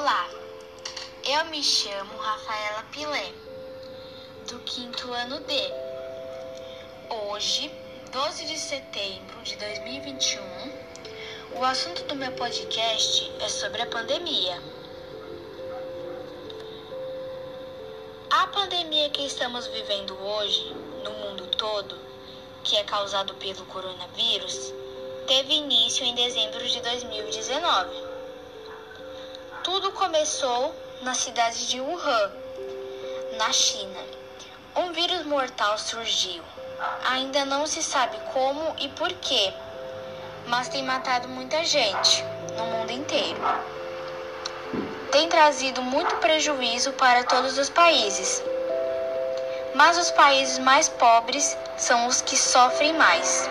Olá, eu me chamo Rafaela Pilé, do 5º ano D. Hoje, 12 de setembro de 2021, o assunto do meu podcast é sobre a pandemia. A pandemia que estamos vivendo hoje, no mundo todo, que é causado pelo coronavírus, teve início em dezembro de 2019. Tudo começou na cidade de Wuhan, na China. Um vírus mortal surgiu. Ainda não se sabe como e por quê, mas tem matado muita gente no mundo inteiro. Tem trazido muito prejuízo para todos os países. Mas os países mais pobres são os que sofrem mais.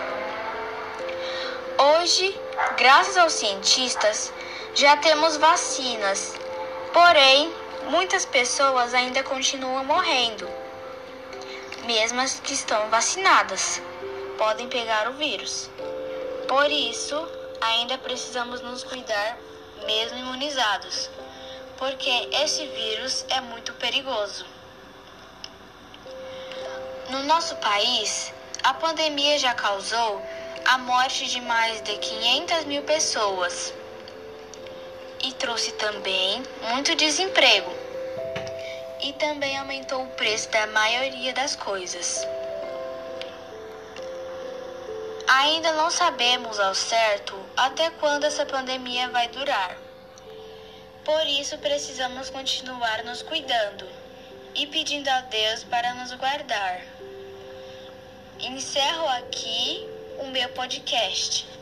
Hoje, graças aos cientistas, já temos vacinas, porém, muitas pessoas ainda continuam morrendo. Mesmo as que estão vacinadas, podem pegar o vírus. Por isso, ainda precisamos nos cuidar, mesmo imunizados, porque esse vírus é muito perigoso. No nosso país, a pandemia já causou a morte de mais de 500 mil pessoas. E trouxe também muito desemprego. E também aumentou o preço da maioria das coisas. Ainda não sabemos ao certo até quando essa pandemia vai durar. Por isso precisamos continuar nos cuidando e pedindo a Deus para nos guardar. Encerro aqui o meu podcast.